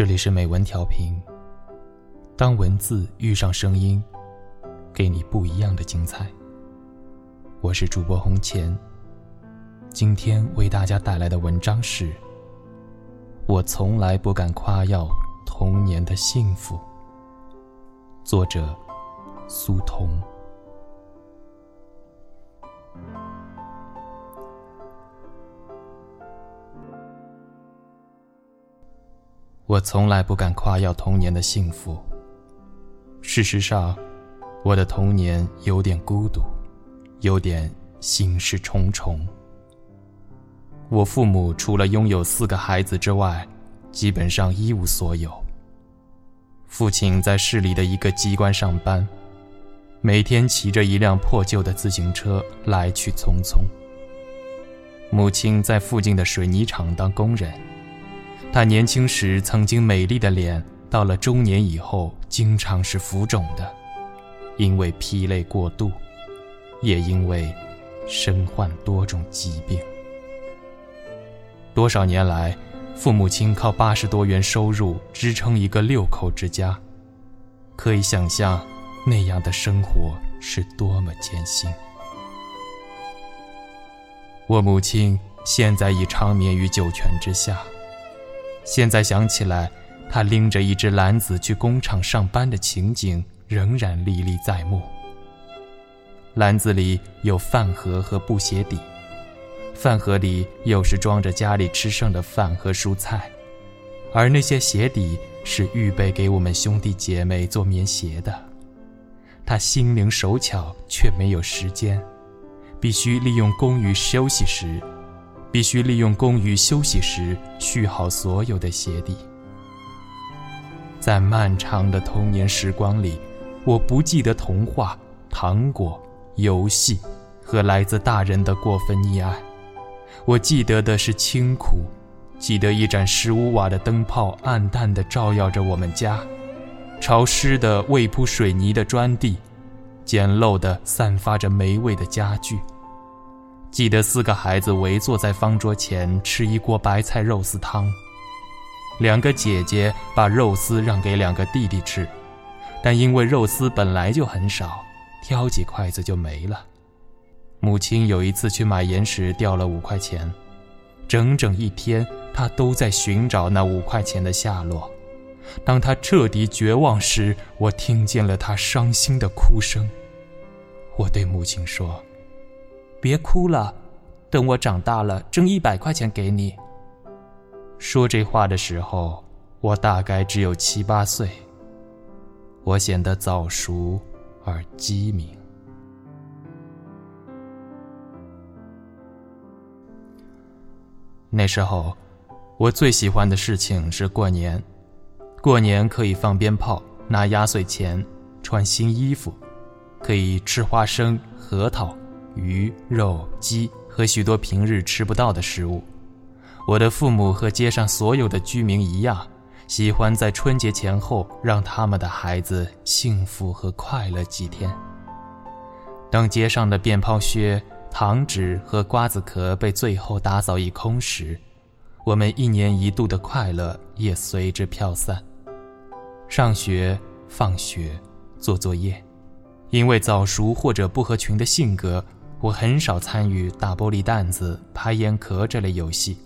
这里是美文调频，当文字遇上声音，给你不一样的精彩。我是主播红前，今天为大家带来的文章是我从来不敢夸耀童年的幸福，作者苏童。我从来不敢夸耀童年的幸福。事实上，我的童年有点孤独，有点心事重重。我父母除了拥有4个孩子之外，基本上一无所有。父亲在市里的一个机关上班，每天骑着一辆破旧的自行车来去匆匆。母亲在附近的水泥厂当工人，她年轻时曾经美丽的脸，到了中年以后经常是浮肿的，因为疲累过度，也因为身患多种疾病。多少年来，父母亲靠80多元收入支撑一个6口之家，可以想象那样的生活是多么艰辛。我母亲现在已长眠于9泉之下。现在想起来，她拎着一只篮子去工厂上班的情景仍然历历在目。篮子里有饭盒和布鞋底，饭盒里又是装着家里吃剩的饭和蔬菜，而那些鞋底是预备给我们兄弟姐妹做棉鞋的。他心灵手巧，却没有时间，必须利用公余休息时续好所有的鞋底。在漫长的童年时光里，我不记得童话、糖果、游戏和来自大人的过分溺爱。我记得的是清苦，记得一盏15瓦的灯泡暗淡地照耀着我们家，潮湿的未铺水泥的砖地，简陋的散发着霉味的家具。记得4个孩子围坐在方桌前吃一锅白菜肉丝汤，2个姐姐把肉丝让给2个弟弟吃，但因为肉丝本来就很少，挑几筷子就没了。母亲有一次去买盐时掉了5块钱，整整一天她都在寻找那5块钱的下落。当她彻底绝望时，我听见了她伤心的哭声。我对母亲说，别哭了，等我长大了挣100块钱给你。说这话的时候，我大概只有7、8岁，我显得早熟而机敏。那时候我最喜欢的事情是过年。过年可以放鞭炮，拿压岁钱，穿新衣服，可以吃花生、核桃、鱼、肉、鸡和许多平日吃不到的食物。我的父母和街上所有的居民一样，喜欢在春节前后让他们的孩子幸福和快乐几天。当街上的鞭炮屑、糖纸和瓜子壳被最后打扫一空时，我们一年一度的快乐也随之飘散。上学、放学、做作业，因为早熟或者不合群的性格，我很少参与打玻璃弹子、排烟壳这类游戏。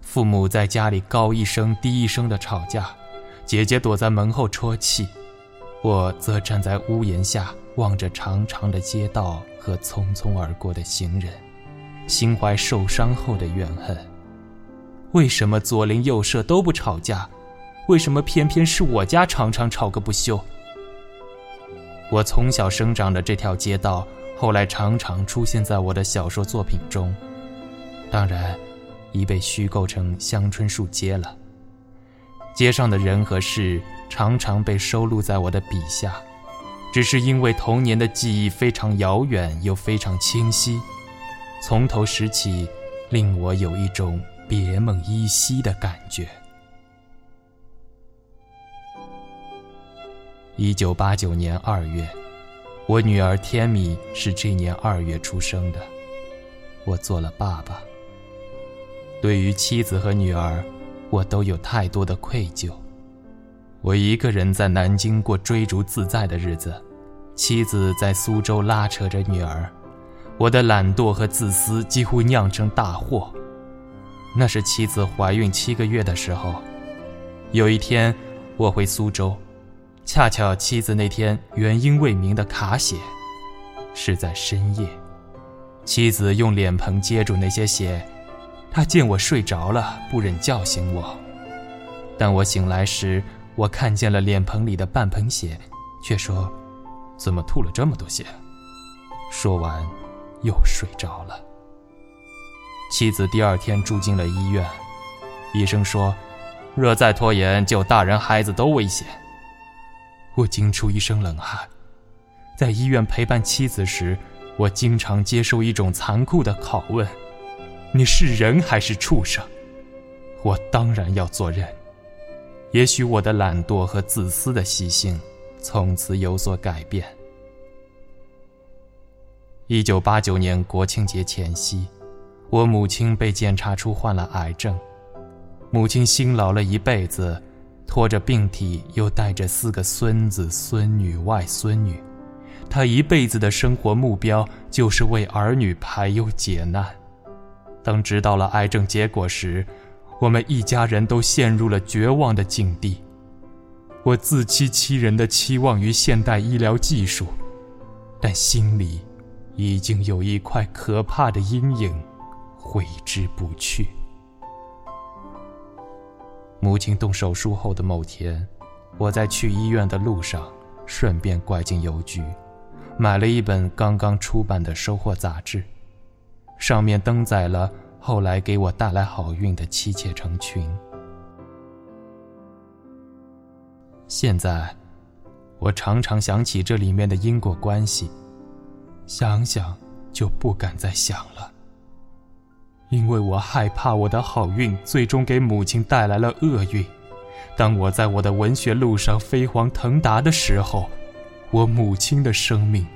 父母在家里高一声低一声的吵架，姐姐躲在门后啜泣，我则站在屋檐下望着长长的街道和匆匆而过的行人，心怀受伤后的怨恨。为什么左邻右舍都不吵架？为什么偏偏是我家常常吵个不休？我从小生长的这条街道，后来常常出现在我的小说作品中，当然已被虚构成乡村树街了。街上的人和事常常被收录在我的笔下，只是因为童年的记忆非常遥远又非常清晰，从头拾起，令我有一种别梦依稀的感觉。1989年2月，我女儿天米是这年2月出生的，我做了爸爸。对于妻子和女儿，我都有太多的愧疚我一个人在南京过追逐自在的日子，妻子在苏州拉扯着女儿，我的懒惰和自私几乎酿成大祸。那是妻子怀孕7个月的时候，有一天我回苏州，恰巧妻子那天原因未明的卡血，是在深夜。妻子用脸盆接住那些血，她见我睡着了，不忍叫醒我。当我醒来时，我看见了脸盆里的半盆血，却说：“怎么吐了这么多血？”说完，又睡着了。妻子第二天住进了医院，医生说：“若再拖延，就大人孩子都危险。”我惊出一身冷汗。在医院陪伴妻子时，我经常接受一种残酷的拷问：“你是人还是畜生？”我当然要做人。也许我的懒惰和自私的习性从此有所改变。1989年国庆节前夕，我母亲被检查出患了癌症。母亲辛劳了一辈子，拖着病体又带着4个孙子、孙女、外孙女，她一辈子的生活目标就是为儿女排忧解难。当知道了癌症结果时，我们一家人都陷入了绝望的境地。我自欺欺人地期望于现代医疗技术，但心里已经有一块可怕的阴影挥之不去。母亲动手术后的某天，我在去医院的路上顺便拐进邮局，买了一本刚刚出版的《收获》杂志，上面登载了后来给我带来好运的妻妾成群。现在我常常想起这里面的因果关系，想想就不敢再想了，因为我害怕我的好运最终给母亲带来了厄运。当我在我的文学路上飞黄腾达的时候，我母亲的生命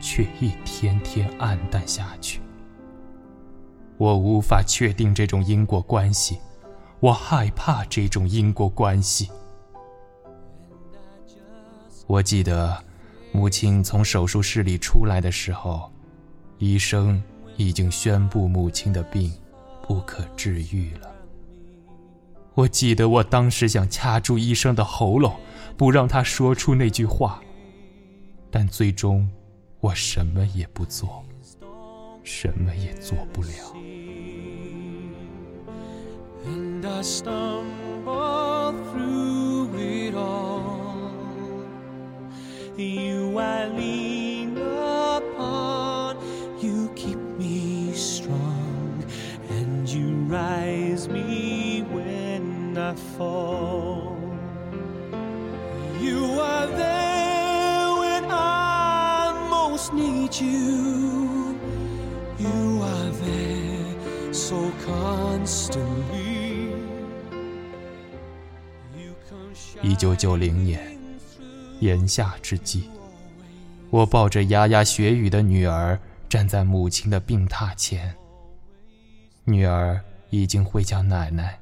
却一天天暗淡下去。我无法确定这种因果关系，我害怕这种因果关系。我记得母亲从手术室里出来的时候，医生已经宣布母亲的病不可治愈了。我记得我当时想掐住医生的喉咙，不让他说出那句话，但最终我什么也不做，什么也做不了。And I stumble through it all. You I lean upon. You keep me strong. And you rise me when I fall. You are there when I most need you.You are there so constantly. 1990年炎夏之际，我抱着牙牙学语的女儿站在母亲的病榻前，女儿已经会叫奶奶，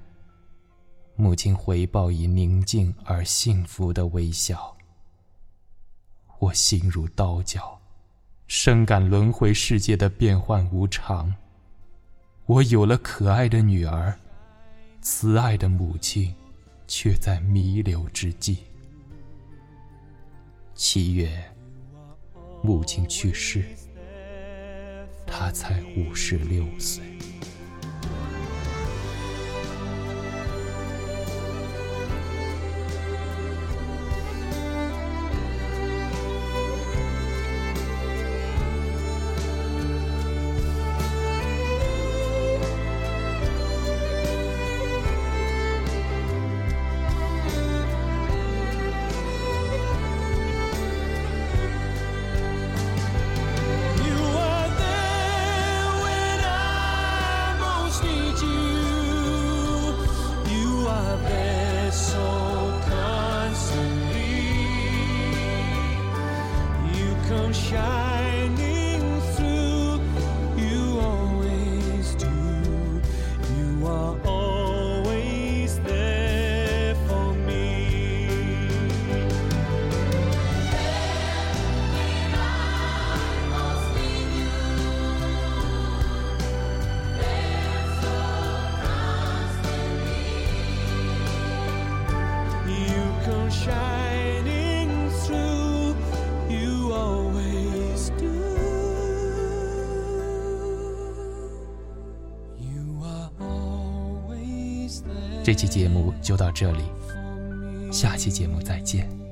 母亲回报以宁静而幸福的微笑。我心如刀绞，深感轮回世界的变幻无常。我有了可爱的女儿，慈爱的母亲却在弥留之际。7月，母亲去世，她才56岁。Shining through, you always do. You are always there for me. sparkle shining through, you always do. You are always there. 这期节目就到这里，下期节目再见。